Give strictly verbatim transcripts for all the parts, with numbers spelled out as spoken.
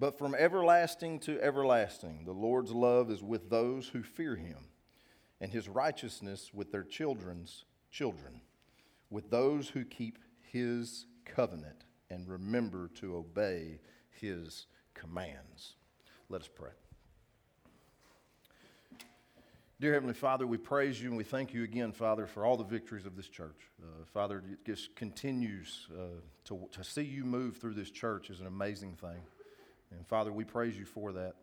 But from everlasting to everlasting, the Lord's love is with those who fear him, and his righteousness with their children's children, with those who keep his covenant and remember to obey his commands. Let us pray. Dear Heavenly Father, we praise you and we thank you again, Father, for all the victories of this church. Uh, Father, it just continues uh, to, to see you move through this church is an amazing thing. And Father, we praise you for that.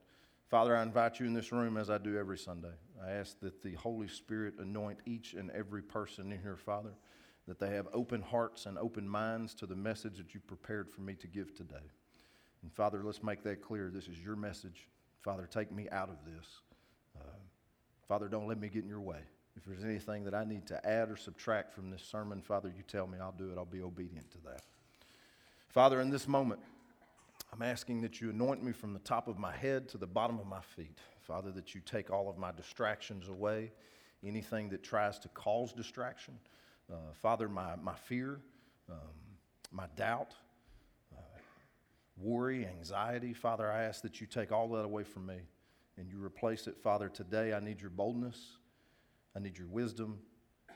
Father, I invite you in this room as I do every Sunday. I ask that the Holy Spirit anoint each and every person in here, Father, that they have open hearts and open minds to the message that you prepared for me to give today. And Father, let's make that clear. This is your message. Father, take me out of this. Uh, Father, don't let me get in your way. If there's anything that I need to add or subtract from this sermon, Father, you tell me, I'll do it. I'll be obedient to that. Father, in this moment, I'm asking that you anoint me from the top of my head to the bottom of my feet. Father, that you take all of my distractions away, anything that tries to cause distraction. Uh, Father, my, my fear, um, my doubt, uh, worry, anxiety. Father, I ask that you take all that away from me. And you replace it, Father, today. I need your boldness. I need your wisdom.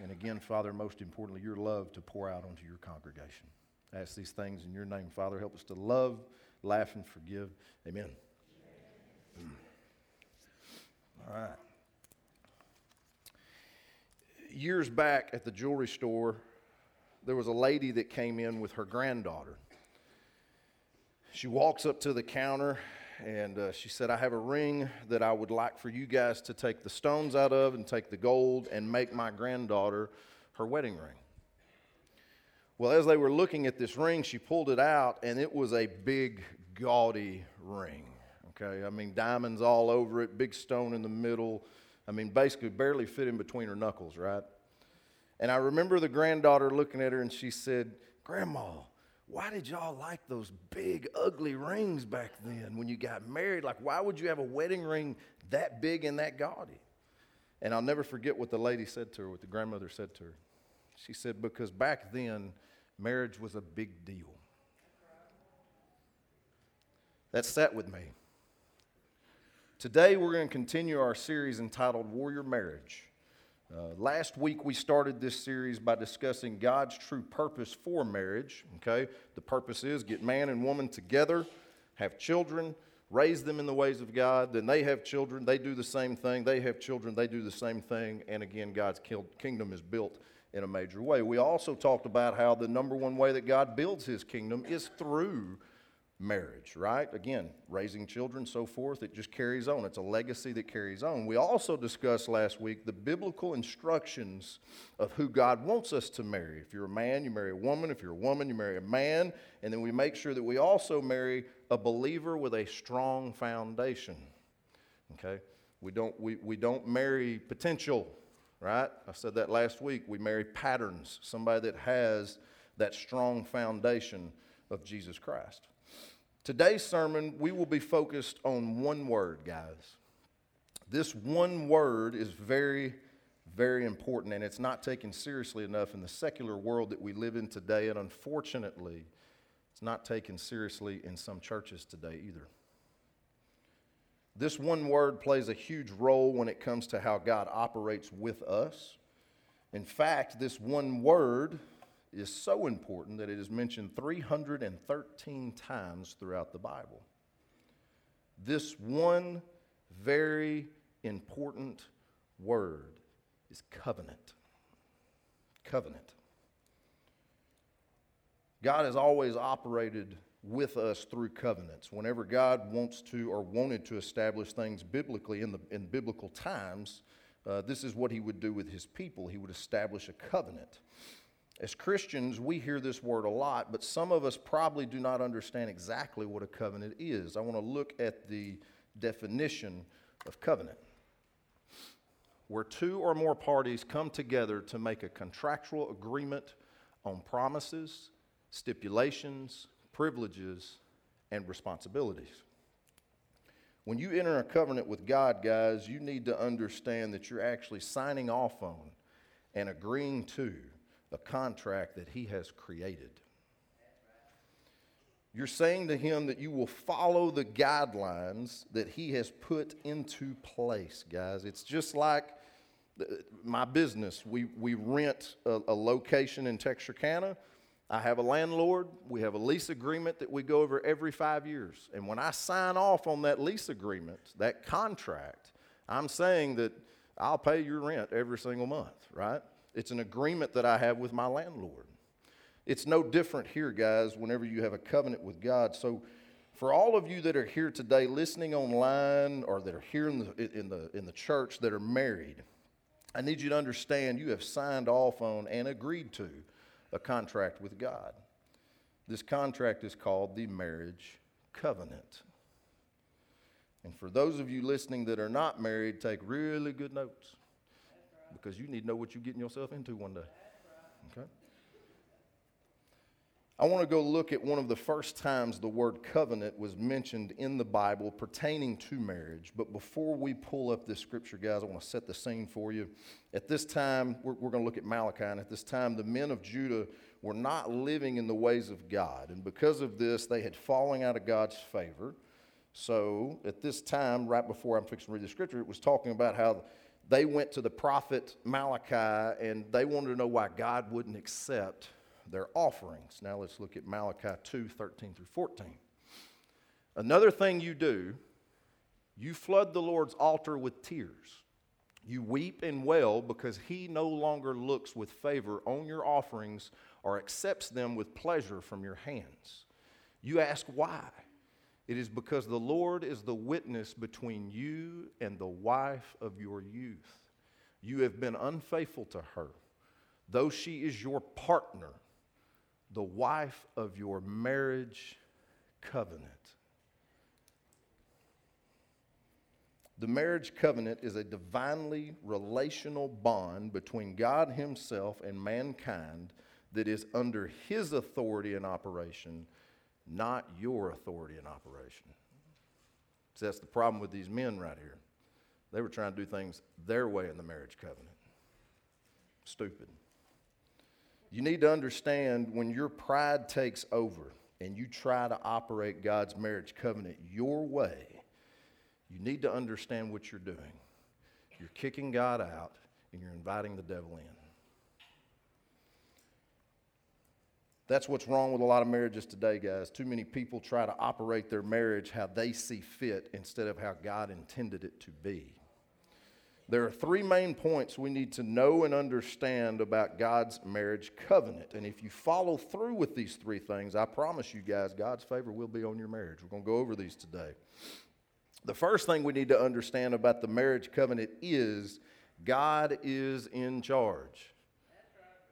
And again, Father, most importantly, your love to pour out onto your congregation. I ask these things in your name, Father. Help us to love, laugh, and forgive. Amen. Amen. All right. Years back at the jewelry store, there was a lady that came in with her granddaughter. She walks up to the counter. And uh, she said, I have a ring that I would like for you guys to take the stones out of and take the gold and make my granddaughter her wedding ring. Well, as they were looking at this ring, she pulled it out, and it was a big, gaudy ring. Okay, I mean, diamonds all over it, big stone in the middle. I mean, basically barely fit in between her knuckles, right? And I remember the granddaughter looking at her, and she said, Grandma, why did y'all like those big, ugly rings back then when you got married? Like, why would you have a wedding ring that big and that gaudy? And I'll never forget what the lady said to her, what the grandmother said to her. She said, because back then, marriage was a big deal. That sat with me. Today, we're going to continue our series entitled Warrior Marriage. Uh, last week, we started this series by discussing God's true purpose for marriage, okay? The purpose is get man and woman together, have children, raise them in the ways of God, then they have children, they do the same thing, they have children, they do the same thing, and again, God's kingdom is built in a major way. We also talked about how the number one way that God builds his kingdom is through marriage, right? Again, raising children, so forth, it just carries on. It's a legacy that carries on. We also discussed last week the biblical instructions of who God wants us to marry. If you're a man, you marry a woman. If you're a woman, you marry a man. And then we make sure that we also marry a believer with a strong foundation, okay? We don't, we, we don't marry potential, right? I said that last week. We marry patterns, somebody that has that strong foundation of Jesus Christ. Today's sermon, we will be focused on one word, guys. This one word is very, very important, and it's not taken seriously enough in the secular world that we live in today, and unfortunately, it's not taken seriously in some churches today either. This one word plays a huge role when it comes to how God operates with us. In fact, this one word is so important that it is mentioned three hundred thirteen times throughout the Bible. This one very important word is covenant. Covenant. God has always operated with us through covenants. Whenever God wants to or wanted to establish things biblically in the in biblical times, uh, this is what he would do with his people. He would establish a covenant. As Christians, we hear this word a lot, but some of us probably do not understand exactly what a covenant is. I want to look at the definition of covenant. Where two or more parties come together to make a contractual agreement on promises, stipulations, privileges, and responsibilities. When you enter a covenant with God, guys, you need to understand that you're actually signing off on and agreeing to a contract that he has created. You're saying to him that you will follow the guidelines that he has put into place, guys. It's just like my business. We we rent a, a location in Texarkana. I have a landlord. We have a lease agreement that we go over every five years. And when I sign off on that lease agreement, that contract, I'm saying that I'll pay your rent every single month, right? It's an agreement that I have with my landlord. It's no different here, guys, whenever you have a covenant with God. So for all of you that are here today, listening online, or that are here in the, in the, in the church that are married, I need you to understand you have signed off on and agreed to a contract with God. This contract is called the marriage covenant. And for those of you listening that are not married, take really good notes, because you need to know what you're getting yourself into one day. Okay? I want to go look at one of the first times the word covenant was mentioned in the Bible pertaining to marriage. But before we pull up this scripture, guys, I want to set the scene for you. At this time, we're, we're going to look at Malachi, and at this time, the men of Judah were not living in the ways of God. And because of this, they had fallen out of God's favor. So at this time, right before I'm fixing to read the scripture, it was talking about how they went to the prophet Malachi, and they wanted to know why God wouldn't accept their offerings. Now let's look at Malachi two, thirteen through fourteen. Another thing you do, you flood the Lord's altar with tears. You weep and wail because he no longer looks with favor on your offerings or accepts them with pleasure from your hands. You ask why? It is because the Lord is the witness between you and the wife of your youth. You have been unfaithful to her, though she is your partner, the wife of your marriage covenant. The marriage covenant is a divinely relational bond between God himself and mankind that is under his authority in operation, not your authority in operation. So that's the problem with these men right here. They were trying to do things their way in the marriage covenant. Stupid. You need to understand, when your pride takes over and you try to operate God's marriage covenant your way, you need to understand what you're doing. You're kicking God out and you're inviting the devil in. That's what's wrong with a lot of marriages today, guys. Too many people try to operate their marriage how they see fit instead of how God intended it to be. There are three main points we need to know and understand about God's marriage covenant. And if you follow through with these three things, I promise you guys, God's favor will be on your marriage. We're going to go over these today. The first thing we need to understand about the marriage covenant is God is in charge,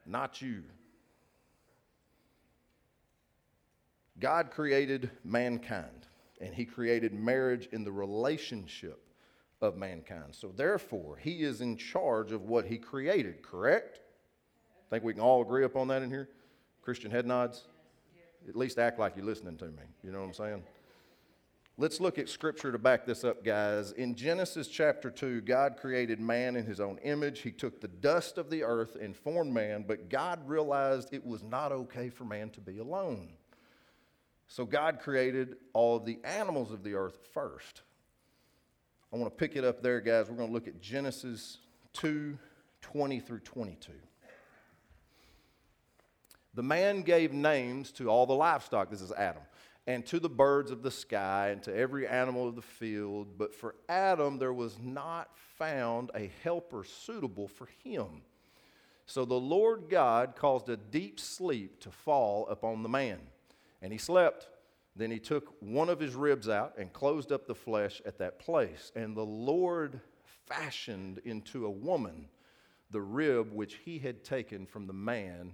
not you. God created mankind, and he created marriage in the relationship of mankind. So therefore, he is in charge of what he created, correct? I think we can all agree upon that in here. Christian head nods. At least act like you're listening to me. You know what I'm saying? Let's look at scripture to back this up, guys. In Genesis chapter two, God created man in his own image. He took the dust of the earth and formed man, but God realized it was not okay for man to be alone. So God created all of the animals of the earth first. I want to pick it up there, guys. We're going to look at Genesis two, twenty through twenty-two. The man gave names to all the livestock, this is Adam, and to the birds of the sky and to every animal of the field. But for Adam there was not found a helper suitable for him. So the Lord God caused a deep sleep to fall upon the man, and he slept. Then he took one of his ribs out and closed up the flesh at that place. And the Lord fashioned into a woman the rib which he had taken from the man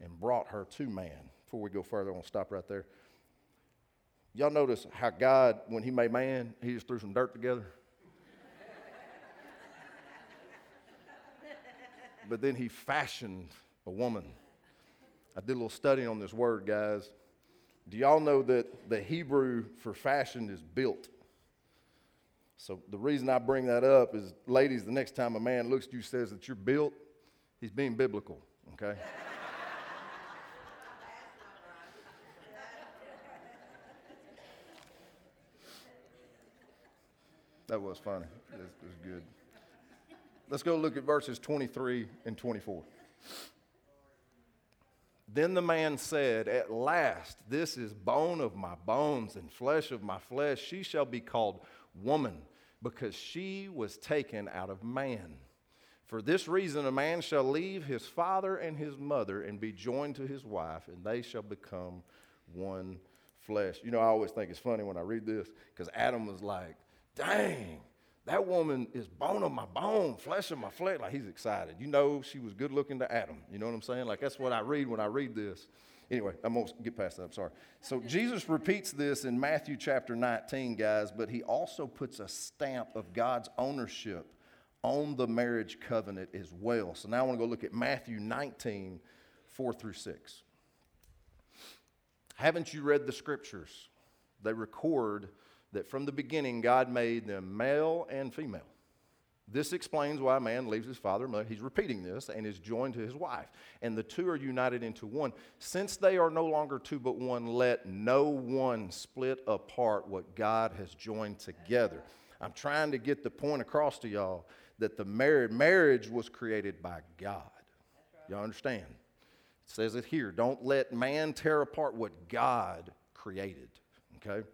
and brought her to man. Before we go further, I want to stop right there. Y'all notice how God, when he made man, he just threw some dirt together. But then he fashioned a woman. I did a little study on this word, guys. Do y'all know that the Hebrew for fashioned is built? So the reason I bring that up is, ladies, the next time a man looks at you and says that you're built, he's being biblical, okay? That was funny. That was good. Let's go look at verses twenty-three and twenty-four. Then the man said, "At last, this is bone of my bones and flesh of my flesh. She shall be called woman, because she was taken out of man. For this reason, a man shall leave his father and his mother and be joined to his wife, and they shall become one flesh." You know, I always think it's funny when I read this, because Adam was like, dang, that woman is bone of my bone, flesh of my flesh. Like, he's excited. You know, she was good looking to Adam. You know what I'm saying? Like, that's what I read when I read this. Anyway, I'm going to get past that. I'm sorry. So Jesus repeats this in Matthew chapter nineteen, guys, but he also puts a stamp of God's ownership on the marriage covenant as well. So now I want to go look at Matthew nineteen, four through six. Haven't you read the scriptures? They record that from the beginning God made them male and female. This explains why a man leaves his father and mother. He's repeating this, and is joined to his wife. And the two are united into one. Since they are no longer two but one, let no one split apart what God has joined together. I'm trying to get the point across to y'all that the marriage marriage was created by God. Y'all understand? It says it here. Don't let man tear apart what God created. Okay?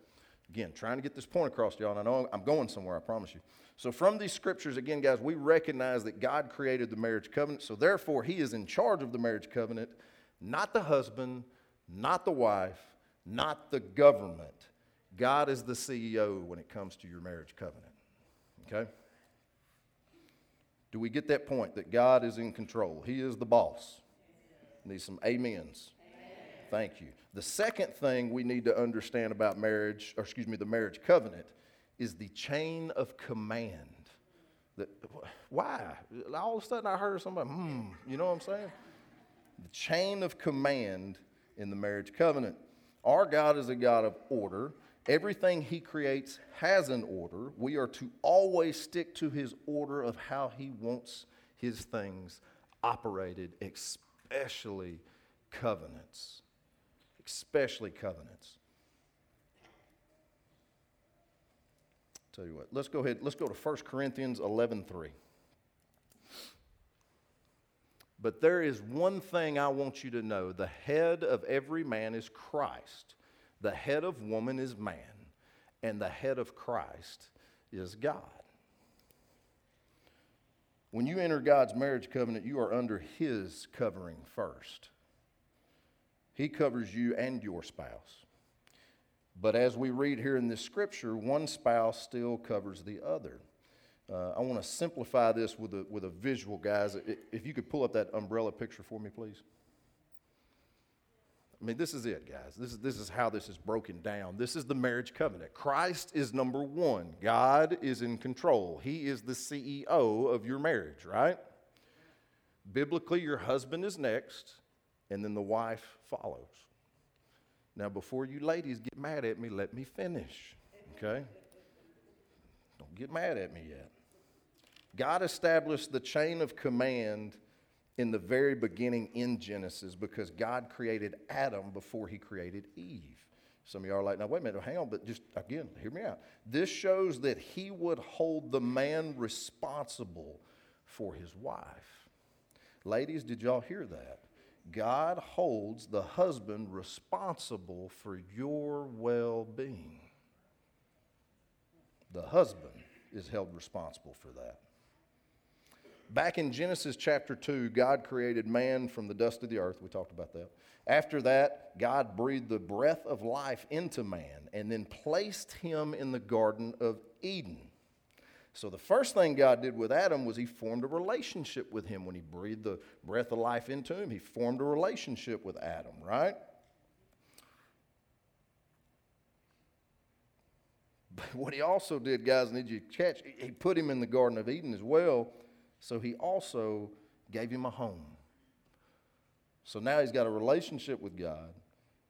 Again, trying to get this point across to y'all, and I know I'm going somewhere, I promise you. So from these scriptures, again, guys, we recognize that God created the marriage covenant, so therefore he is in charge of the marriage covenant, not the husband, not the wife, not the government. God is the C E O when it comes to your marriage covenant, okay? Do we get that point that God is in control? He is the boss. Need some amens. Thank you. The second thing we need to understand about marriage, or excuse me, the marriage covenant, is the chain of command. That, why? All of a sudden I heard somebody, hmm, you know what I'm saying? The chain of command in the marriage covenant. Our God is a God of order. Everything he creates has an order. We are to always stick to his order of how he wants his things operated, especially covenants. Especially covenants. Tell you what, let's go ahead. Let's go to First Corinthians eleven three. But there is one thing I want you to know. The head of every man is Christ. The head of woman is man. And the head of Christ is God. When you enter God's marriage covenant, you are under his covering first. He covers you and your spouse. But as we read here in this scripture, one spouse still covers the other. Uh, I want to simplify this with a, with a visual, guys. If you could pull up that umbrella picture for me, please. I mean, this is it, guys. This is, this is how this is broken down. This is the marriage covenant. Christ is number one. God is in control. He is the C E O of your marriage, right? Biblically, your husband is next. And then the wife follows. Now, before you ladies get mad at me, let me finish, okay? Don't get mad at me yet. God established the chain of command in the very beginning in Genesis because God created Adam before he created Eve. Some of y'all are like, now, wait a minute, hang on, but just, again, hear me out. This shows that he would hold the man responsible for his wife. Ladies, did y'all hear that? God holds the husband responsible for your well-being. The husband is held responsible for that. Back in Genesis chapter two, God created man from the dust of the earth. We talked about that. After that, God breathed the breath of life into man and then placed him in the Garden of Eden. So the first thing God did with Adam was he formed a relationship with him. When he breathed the breath of life into him, he formed a relationship with Adam, right? But what he also did, guys, need you to catch, he put him in the Garden of Eden as well, so he also gave him a home. So now he's got a relationship with God,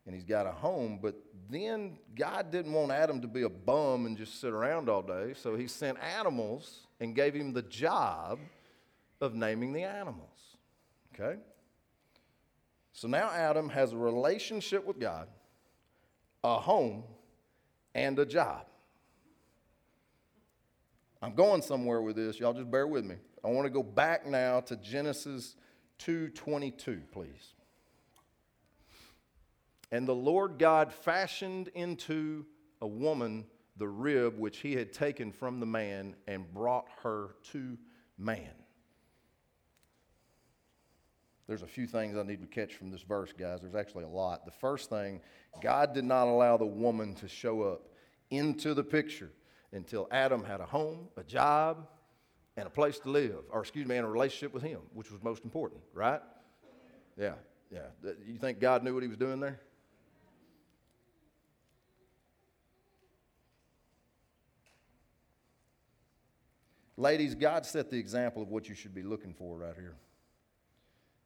and he's got a home, but then God didn't want Adam to be a bum and just sit around all day, so he sent animals and gave him the job of naming the animals, okay? So now Adam has a relationship with God, a home, and a job. I'm going somewhere with this. Y'all just bear with me. I want to go back now to Genesis two twenty-two, please. And the Lord God fashioned into a woman the rib which he had taken from the man and brought her to man. There's a few things I need to catch from this verse, guys. There's actually a lot. The first thing, God did not allow the woman to show up into the picture until Adam had a home, a job, and a place to live, or excuse me, and a relationship with him, which was most important, right? Yeah, yeah. You think God knew what he was doing there? Ladies, God set the example of what you should be looking for right here.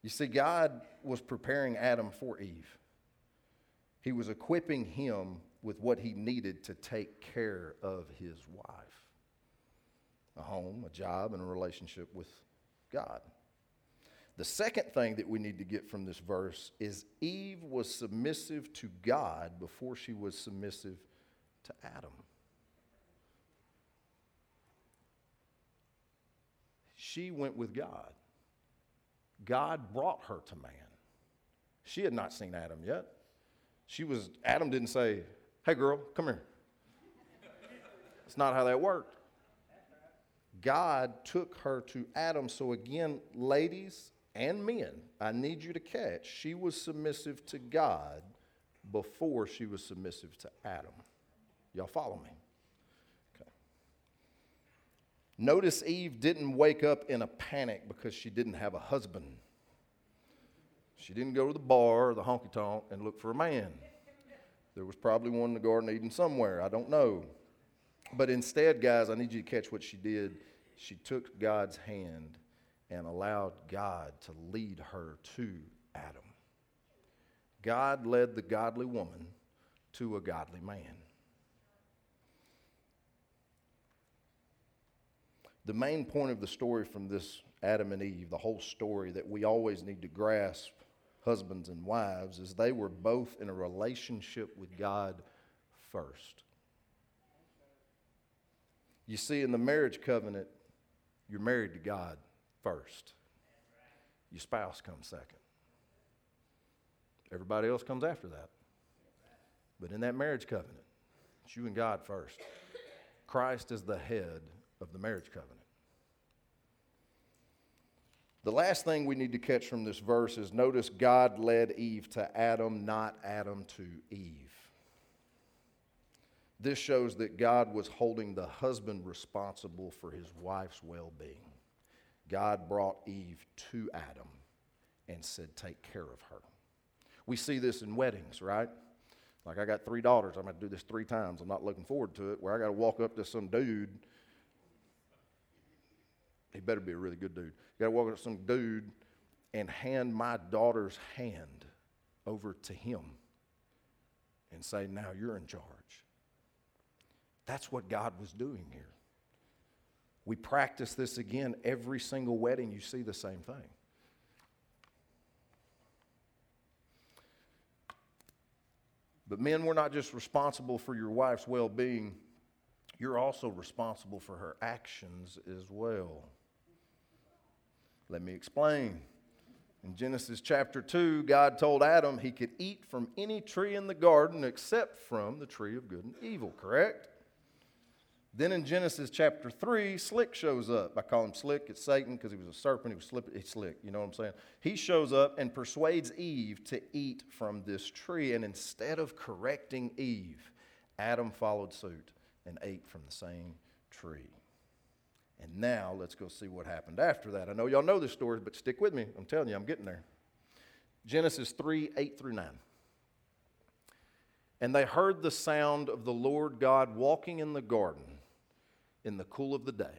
You see, God was preparing Adam for Eve. He was equipping him with what he needed to take care of his wife. A home, a job, and a relationship with God. The second thing that we need to get from this verse is Eve was submissive to God before she was submissive to Adam. She went with God. God brought her to man. She had not seen Adam yet. She was, Adam didn't say, hey girl, come here. That's not how that worked. God took her to Adam. So again, ladies and men, I need you to catch, she was submissive to God before she was submissive to Adam. Y'all follow me? Notice Eve didn't wake up in a panic because she didn't have a husband. She didn't go to the bar or the honky-tonk and look for a man. There was probably one in the Garden of Eden somewhere. I don't know. But instead, guys, I need you to catch what she did. She took God's hand and allowed God to lead her to Adam. God led the godly woman to a godly man. The main point of the story from this Adam and Eve, the whole story that we always need to grasp, husbands and wives, is they were both in a relationship with God first. You see, in the marriage covenant, you're married to God first. Your spouse comes second. Everybody else comes after that. But in that marriage covenant, it's you and God first. Christ is the head of the marriage covenant. The last thing we need to catch from this verse is notice God led Eve to Adam, not Adam to Eve. This shows that God was holding the husband responsible for his wife's well-being. God brought Eve to Adam and said, take care of her. We see this in weddings, right? Like, I got three daughters. I'm going to do this three times. I'm not looking forward to it, where I got to walk up to some dude. He better be a really good dude. You got to walk up to some dude and hand my daughter's hand over to him and say, now you're in charge. That's what God was doing here. We practice this again every single wedding. You see the same thing. But men, we're not just responsible for your wife's well-being. You're also responsible for her actions as well. Let me explain. In Genesis chapter two, God told Adam he could eat from any tree in the garden except from the tree of good and evil, correct? Then in Genesis chapter three, Slick shows up. I call him Slick. It's Satan because he was a serpent. He was slip- he's slick. You know what I'm saying? He shows up and persuades Eve to eat from this tree. And instead of correcting Eve, Adam followed suit and ate from the same tree. And now let's go see what happened after that. I know y'all know this story, but stick with me. I'm telling you, I'm getting there. Genesis three, eight through nine. And they heard the sound of the Lord God walking in the garden in the cool of the day.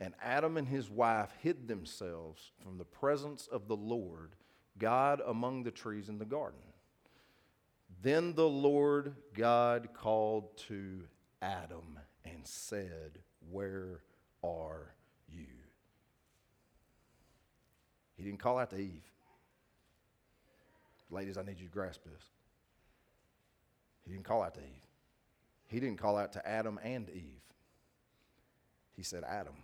And Adam and his wife hid themselves from the presence of the Lord God among the trees in the garden. Then the Lord God called to Adam and said, where are you? He didn't call out to Eve. Ladies, I need you to grasp this. He didn't call out to Eve. He didn't call out to Adam and Eve. He said, Adam.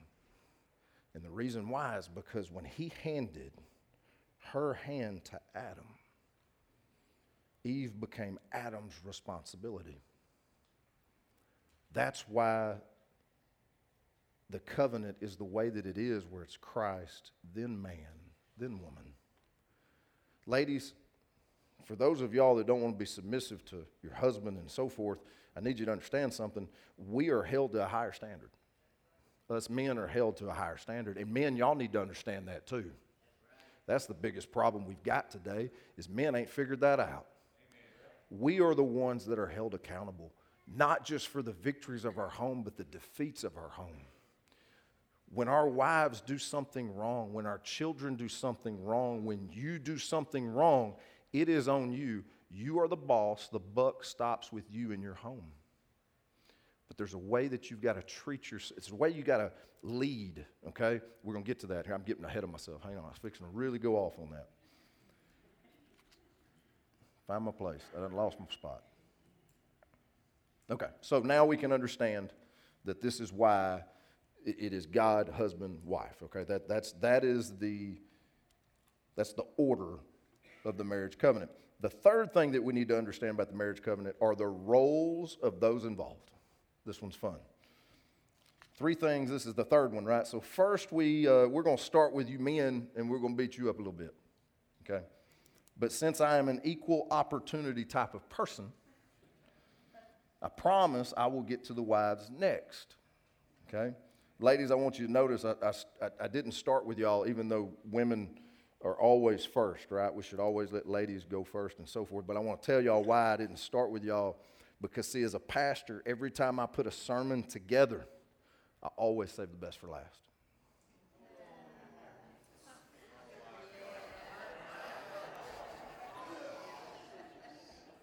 And the reason why is because when he handed her hand to Adam, Eve became Adam's responsibility. That's why the covenant is the way that it is, where it's Christ, then man, then woman. Ladies, for those of y'all that don't want to be submissive to your husband and so forth, I need you to understand something. We are held to a higher standard. Us men are held to a higher standard. And men, y'all need to understand that too. That's the biggest problem we've got today, is men ain't figured that out. We are the ones that are held accountable, not just for the victories of our home, but the defeats of our home. When our wives do something wrong, when our children do something wrong, when you do something wrong, it is on you. You are the boss. The buck stops with you in your home. But there's a way that you've got to treat yourself. It's a way you got to lead, okay? We're going to get to that here. I'm getting ahead of myself. Hang on. I was fixing to really go off on that. Find my place. I done lost my spot. Okay, so now we can understand that this is why it is God, husband, wife. Okay, that that's that is the that's the order of the marriage covenant. The third thing that we need to understand about the marriage covenant are the roles of those involved. This one's fun. Three things. This is the third one, right? So first, we uh, we're going to start with you men, and we're going to beat you up a little bit. Okay, but since I am an equal opportunity type of person, I promise I will get to the wives next, okay? Ladies, I want you to notice I, I, I didn't start with y'all, even though women are always first, right? We should always let ladies go first and so forth. But I want to tell y'all why I didn't start with y'all, because, see, as a pastor, every time I put a sermon together, I always save the best for last.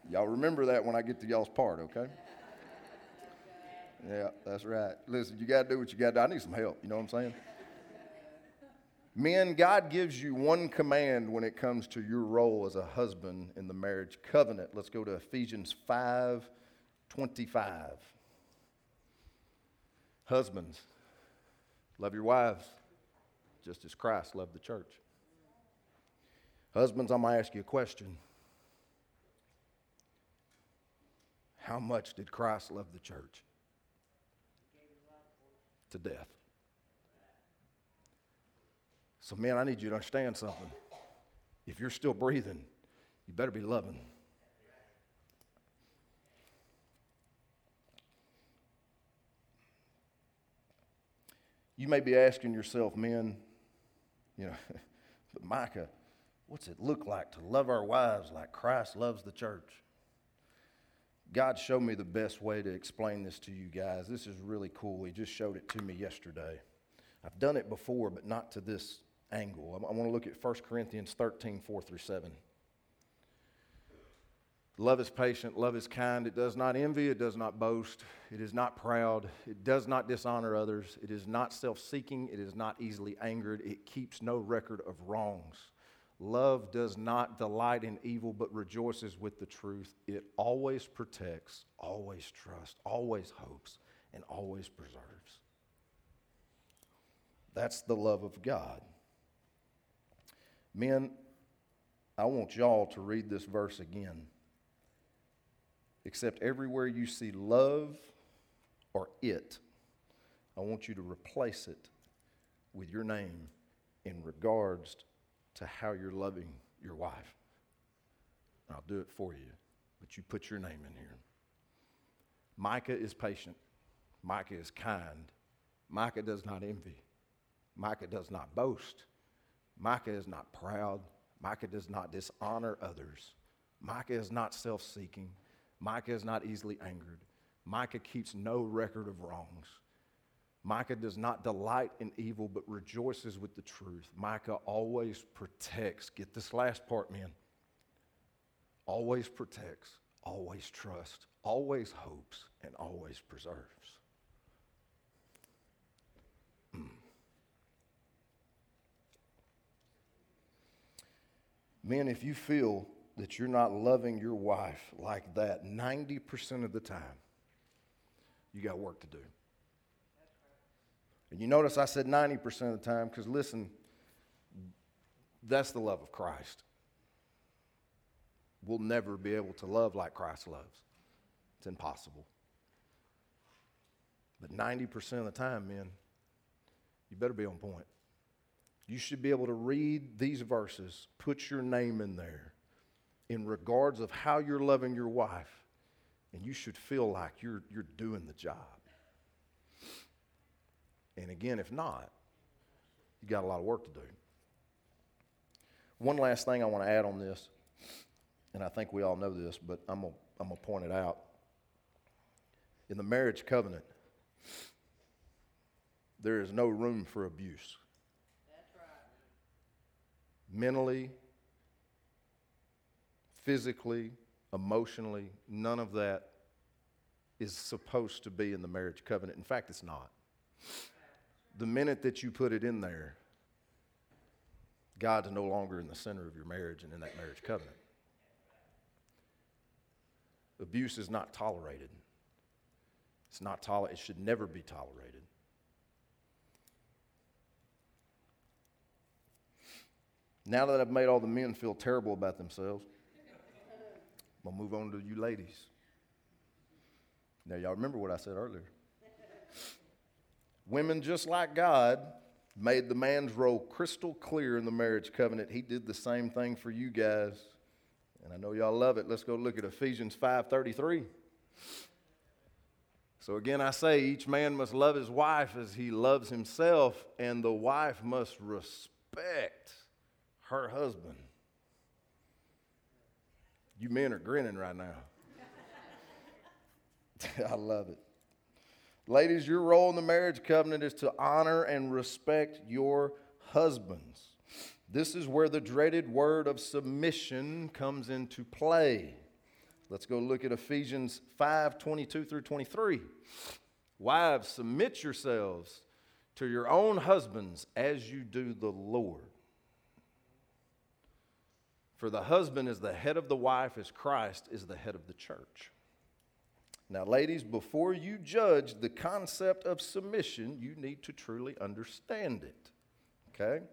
Y'all remember that when I get to y'all's part, okay? Yeah, that's right. Listen, you got to do what you got to do. I need some help. You know what I'm saying? Men, God gives you one command when it comes to your role as a husband in the marriage covenant. Let's go to Ephesians five twenty-five. Husbands, love your wives just as Christ loved the church. Husbands, I'm going to ask you a question. How much did Christ love the church? To death. So, man, I need you to understand something. If you're still breathing, you better be loving. You may be asking yourself, men, you know, but Micah, what's it look like to love our wives like Christ loves the church? God showed me the best way to explain this to you guys. This is really cool. He just showed it to me yesterday. I've done it before, but not to this angle. I want to look at First Corinthians thirteen, four through seven. Love is patient. Love is kind. It does not envy. It does not boast. It is not proud. It does not dishonor others. It is not self-seeking. It is not easily angered. It keeps no record of wrongs. Love does not delight in evil, but rejoices with the truth. It always protects, always trusts, always hopes, and always preserves. That's the love of God. Men, I want y'all to read this verse again. Except everywhere you see love or it, I want you to replace it with your name in regards to to how you're loving your wife. I'll do it for you, but you put your name in here. Micah is patient. Micah is kind. Micah does not envy. Micah does not boast. Micah is not proud. Micah does not dishonor others. Micah is not self-seeking. Micah is not easily angered. Micah keeps no record of wrongs. Micah does not delight in evil, but rejoices with the truth. Micah always protects. Get this last part, man. Always protects, always trusts, always hopes, and always preserves. Mm. Men, if you feel that you're not loving your wife like that ninety percent of the time, you got work to do. You notice I said ninety percent of the time, because listen, that's the love of Christ. We'll never be able to love like Christ loves. It's impossible. But ninety percent of the time, men, you better be on point. You should be able to read these verses, put your name in there in regards of how you're loving your wife, and you should feel like you're, you're doing the job. And again, if not, you got a lot of work to do. One last thing I want to add on this, and I think we all know this, but I'm gonna, I'm gonna point it out. In the marriage covenant, there is no room for abuse. That's right. Mentally, physically, emotionally, none of that is supposed to be in the marriage covenant. In fact, it's not. The minute that you put it in there, God's no longer in the center of your marriage and in that marriage covenant. Abuse is not tolerated. It's not tol- It should never be tolerated. Now that I've made all the men feel terrible about themselves, I'm going to move on to you ladies. Now, y'all remember what I said earlier. Women, just like God, made the man's role crystal clear in the marriage covenant. He did the same thing for you guys. And I know y'all love it. Let's go look at Ephesians five thirty-three. So again, I say each man must love his wife as he loves himself, and the wife must respect her husband. You men are grinning right now. I love it. Ladies, your role in the marriage covenant is to honor and respect your husbands. This is where the dreaded word of submission comes into play. Let's go look at Ephesians five twenty-two through twenty-three. Wives, submit yourselves to your own husbands as you do the Lord. For the husband is the head of the wife, as Christ is the head of the church. Now, ladies, before you judge the concept of submission, you need to truly understand it, okay?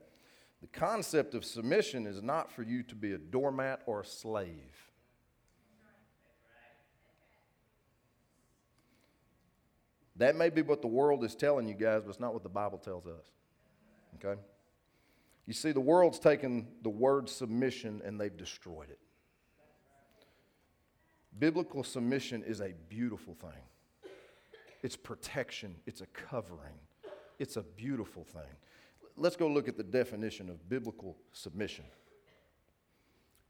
The concept of submission is not for you to be a doormat or a slave. That may be what the world is telling you guys, but it's not what the Bible tells us, okay? You see, the world's taken the word submission and they've destroyed it. Biblical submission is a beautiful thing. It's protection. It's a covering. It's a beautiful thing. Let's go look at the definition of biblical submission.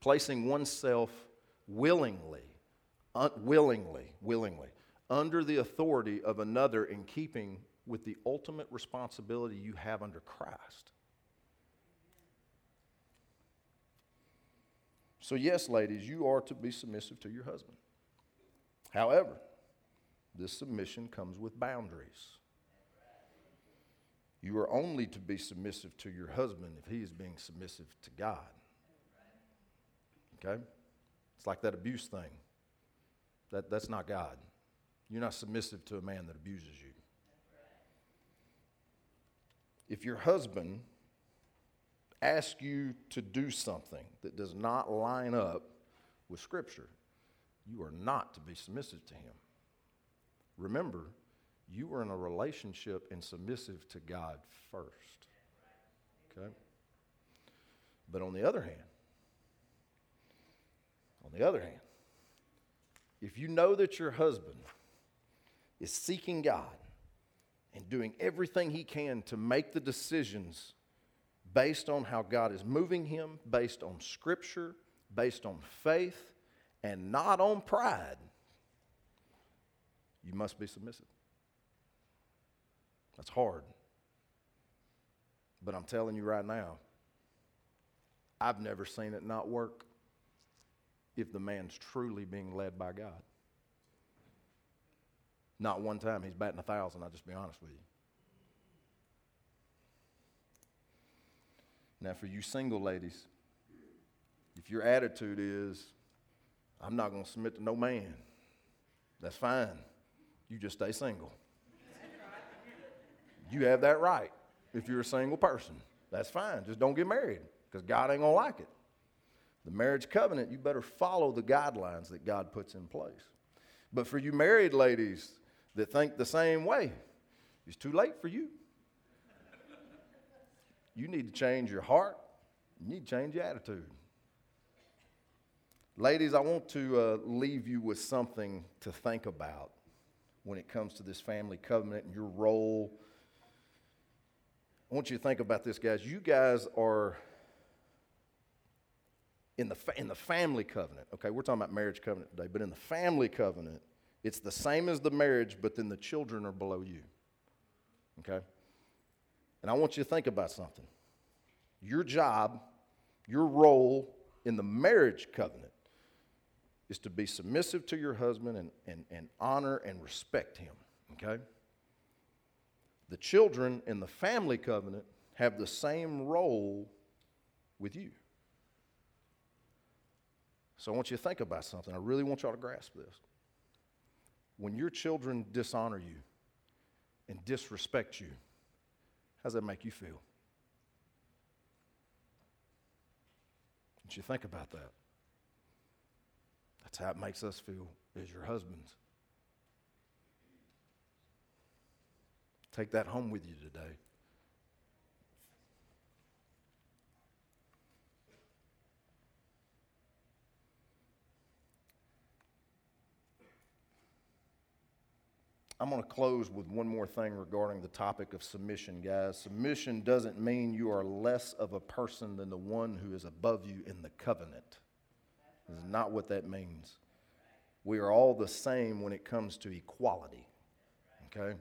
Placing oneself willingly, unwillingly, willingly, under the authority of another in keeping with the ultimate responsibility you have under Christ. So yes, ladies, you are to be submissive to your husband. However, this submission comes with boundaries. You are only to be submissive to your husband if he is being submissive to God. Okay? It's like that abuse thing. That, that's not God. You're not submissive to a man that abuses you. If your husband ask you to do something that does not line up with Scripture, you are not to be submissive to him. Remember, you are in a relationship and submissive to God first. Okay? But on the other hand, on the other hand, if you know that your husband is seeking God and doing everything he can to make the decisions based on how God is moving him, based on Scripture, based on faith, and not on pride, you must be submissive. That's hard. But I'm telling you right now, I've never seen it not work if the man's truly being led by God. Not one time. He's batting a thousand, I'll just be honest with you. Now, for you single ladies, if your attitude is, I'm not going to submit to no man, that's fine. You just stay single. You have that right if you're a single person. That's fine. Just don't get married because God ain't going to like it. The marriage covenant, you better follow the guidelines that God puts in place. But for you married ladies that think the same way, it's too late for you. You need to change your heart. You need to change your attitude. Ladies, I want to uh, leave you with something to think about when it comes to this family covenant and your role. I want you to think about this, guys. You guys are in the, fa- in the family covenant. Okay, we're talking about marriage covenant today, but in the family covenant, it's the same as the marriage, but then the children are below you. Okay? And I want you to think about something. Your job, your role in the marriage covenant is to be submissive to your husband and, and, and honor and respect him, okay? The children in the family covenant have the same role with you. So I want you to think about something. I really want y'all to grasp this. When your children dishonor you and disrespect you, how does that make you feel? Don't you think about that? That's how it makes us feel as your husbands. Take that home with you today. I'm going to close with one more thing regarding the topic of submission, guys. Submission doesn't mean you are less of a person than the one who is above you in the covenant. This is not what that means. We are all the same when it comes to equality, okay?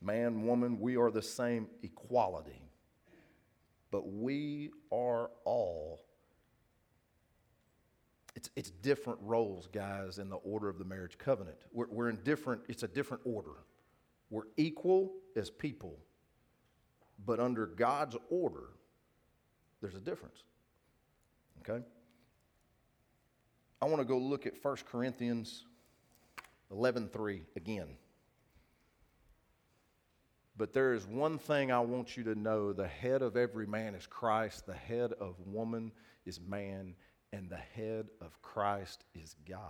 Man, woman, we are the same equality. But we are all, It's, it's different roles, guys, in the order of the marriage covenant. We're, we're in different, it's a different order. We're equal as people, but under God's order, there's a difference, okay? I want to go look at First Corinthians eleven three again. But there is one thing I want you to know. The head of every man is Christ. The head of woman is man. And the head of Christ is God.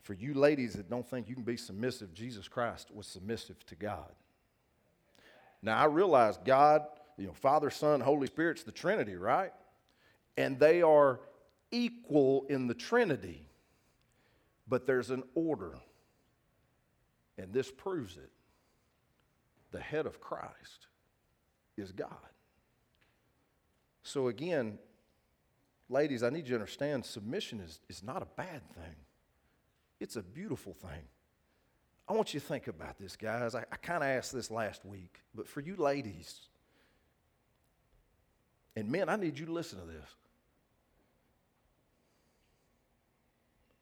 For you ladies that don't think you can be submissive, Jesus Christ was submissive to God. Now, I realize God, you know, Father, Son, Holy Spirit's the Trinity, right? And they are equal in the Trinity. But there's an order. And this proves it. The head of Christ is God. So again, ladies, I need you to understand submission is, is not a bad thing. It's a beautiful thing. I want you to think about this, guys. I, I kind of asked this last week, but for you ladies, and men, I need you to listen to this.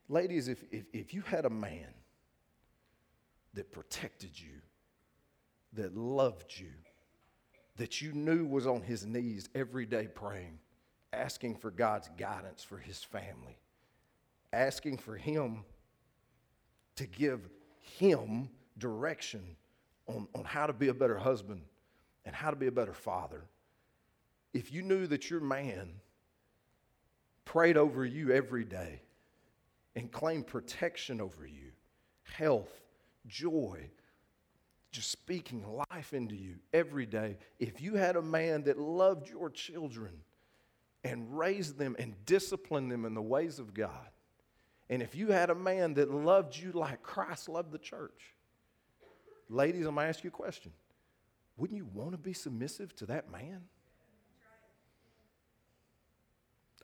Ladies, if, if, if you had a man that protected you, that loved you, that you knew was on his knees every day praying, asking for God's guidance for his family, asking for him to give him direction on, on how to be a better husband and how to be a better father. If you knew that your man prayed over you every day and claimed protection over you, health, joy, just speaking life into you every day, if you had a man that loved your children and raise them and discipline them in the ways of God, and if you had a man that loved you like Christ loved the church, ladies, I'm going to ask you a question. Wouldn't you want to be submissive to that man?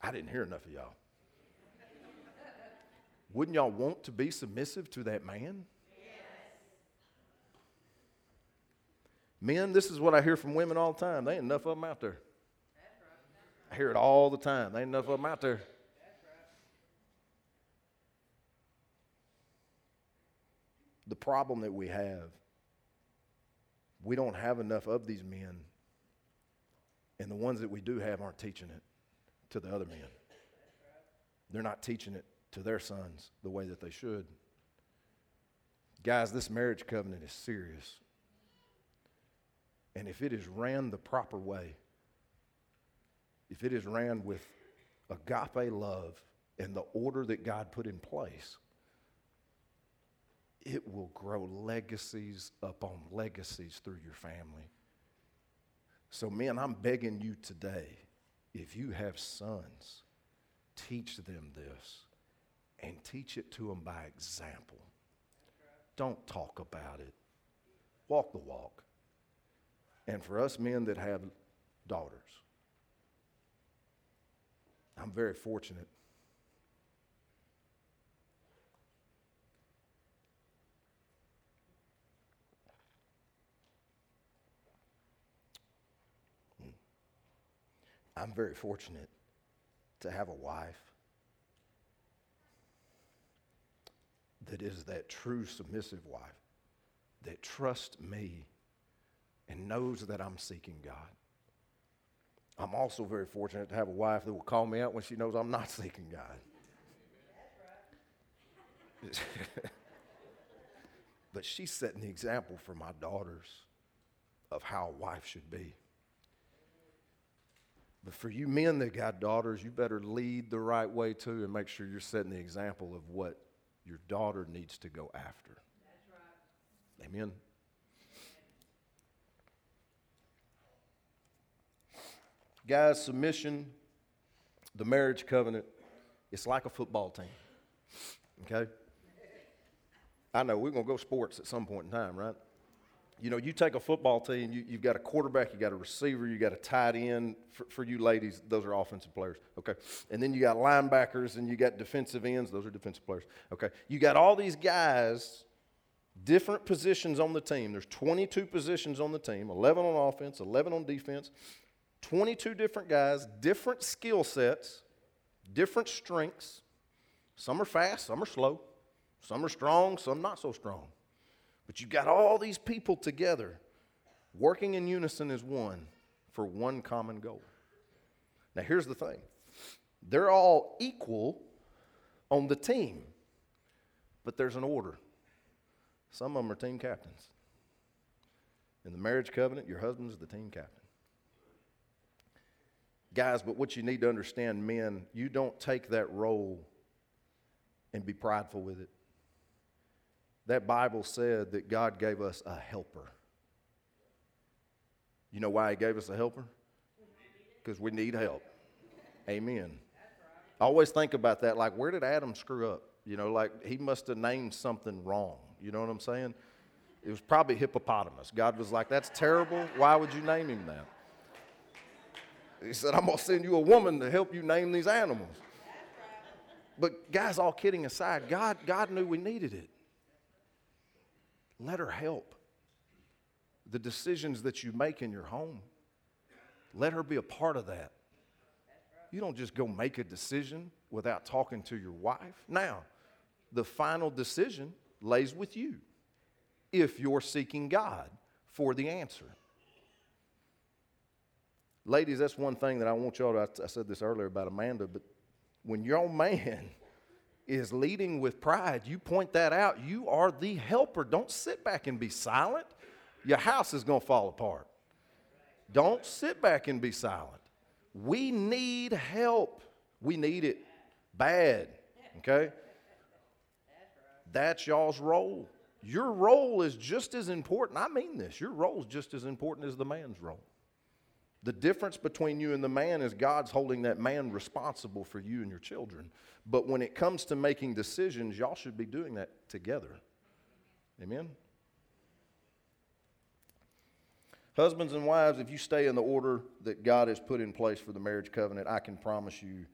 I didn't hear enough of y'all. Wouldn't y'all want to be submissive to that man? Yes. Men, this is what I hear from women all the time. There ain't enough of them out there. I hear it all the time. There ain't enough of them out there. That's right. The problem that we have, we don't have enough of these men, and the ones that we do have aren't teaching it to the other men. That's right. They're not teaching it to their sons the way that they should. Guys, this marriage covenant is serious. And if it is ran the proper way, if it is ran with agape love and the order that God put in place, it will grow legacies upon legacies through your family. So, men, I'm begging you today, if you have sons, teach them this and teach it to them by example. Don't talk about it. Walk the walk. And for us men that have daughters, I'm very fortunate. I'm very fortunate to have a wife that is that true submissive wife that trusts me and knows that I'm seeking God. I'm also very fortunate to have a wife that will call me out when she knows I'm not seeking God. But she's setting the example for my daughters of how a wife should be. But for you men that got daughters, you better lead the right way too and make sure you're setting the example of what your daughter needs to go after. That's right. Amen. Guys, submission, the marriage covenant, it's like a football team, okay? I know, we're going to go sports at some point in time, right? You know, you take a football team, you, you've got a quarterback, you got a receiver, you got a tight end. For, for you ladies, those are offensive players, okay? And then you got linebackers and you got defensive ends. Those are defensive players, okay? You got all these guys, different positions on the team. There's twenty-two positions on the team, eleven on offense, eleven on defense, twenty-two different guys, different skill sets, different strengths. Some are fast, some are slow, some are strong, some not so strong. But you've got all these people together working in unison as one for one common goal. Now, here's the thing. They're all equal on the team, but there's an order. Some of them are team captains. In the marriage covenant, your husband's the team captain. Guys, but what you need to understand, men, you don't take that role and be prideful with it. That Bible said that God gave us a helper. You know why he gave us a helper? Because we need help. Amen. I always think about that, like, where did Adam screw up? You know, like, he must have named something wrong. You know what I'm saying? It was probably hippopotamus. God was like, that's terrible. Why would you name him that? He said, I'm going to send you a woman to help you name these animals. But guys, all kidding aside, God, God knew we needed it. Let her help. The decisions that you make in your home, let her be a part of that. You don't just go make a decision without talking to your wife. Now, the final decision lays with you if you're seeking God for the answer. Ladies, that's one thing that I want y'all to, I said this earlier about Amanda, but when your man is leading with pride, you point that out. You are the helper. Don't sit back and be silent. Your house is going to fall apart. Don't sit back and be silent. We need help. We need it bad, okay? That's y'all's role. Your role is just as important. I mean this. Your role is just as important as the man's role. The difference between you and the man is God's holding that man responsible for you and your children. But when it comes to making decisions, y'all should be doing that together. Amen? Husbands and wives, if you stay in the order that God has put in place for the marriage covenant, I can promise you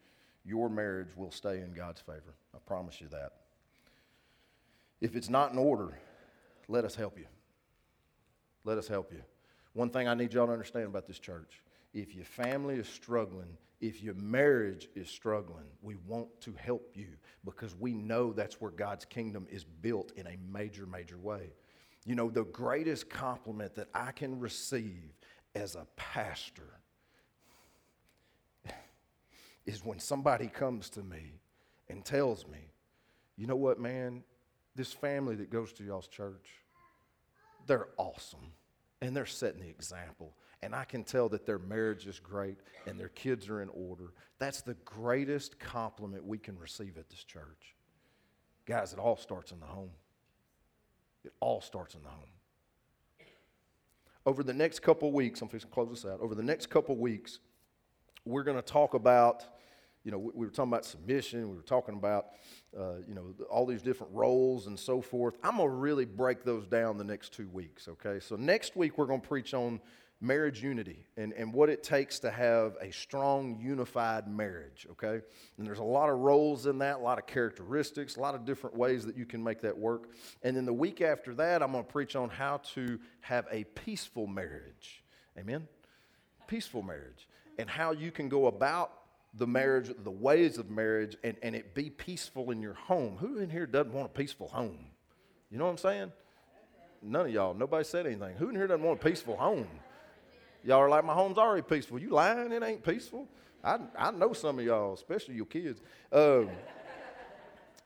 your marriage will stay in God's favor. I promise you that. If it's not in order, let us help you. Let us help you. One thing I need y'all to understand about this church, if your family is struggling, if your marriage is struggling, we want to help you because we know that's where God's kingdom is built in a major, major way. You know, the greatest compliment that I can receive as a pastor is when somebody comes to me and tells me, you know what, man, this family that goes to y'all's church, they're awesome. and they're setting the example. And I can tell that their marriage is great and their kids are in order. That's the greatest compliment we can receive at this church. Guys, it all starts in the home. It all starts in the home. Over the next couple weeks, I'm fixing to close this out. Over the next couple weeks, we're going to talk about, you know, we, we were talking about submission. We were talking about, uh, you know, all these different roles and so forth. I'm going to really break those down the next two weeks, okay? So next week, we're going to preach on marriage unity and, and what it takes to have a strong, unified marriage, okay? And there's a lot of roles in that, a lot of characteristics, a lot of different ways that you can make that work. And then the week after that, I'm going to preach on how to have a peaceful marriage. Amen? Peaceful marriage. And how you can go about the marriage, the ways of marriage, and, and it be peaceful in your home. Who in here doesn't want a peaceful home? You know what I'm saying? None of y'all. Nobody said anything. Who in here doesn't want a peaceful home? Y'all are like, my home's already peaceful. You lying? It ain't peaceful. I I know some of y'all, especially your kids. Um,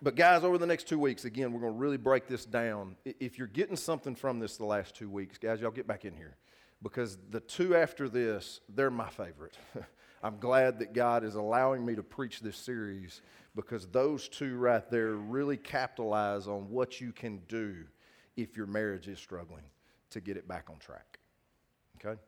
but guys, over the next two weeks, again, we're going to really break this down. If you're getting something from this the last two weeks, guys, y'all get back in here. Because the two after this, they're my favorite. I'm glad that God is allowing me to preach this series because those two right there really capitalize on what you can do if your marriage is struggling to get it back on track. Okay?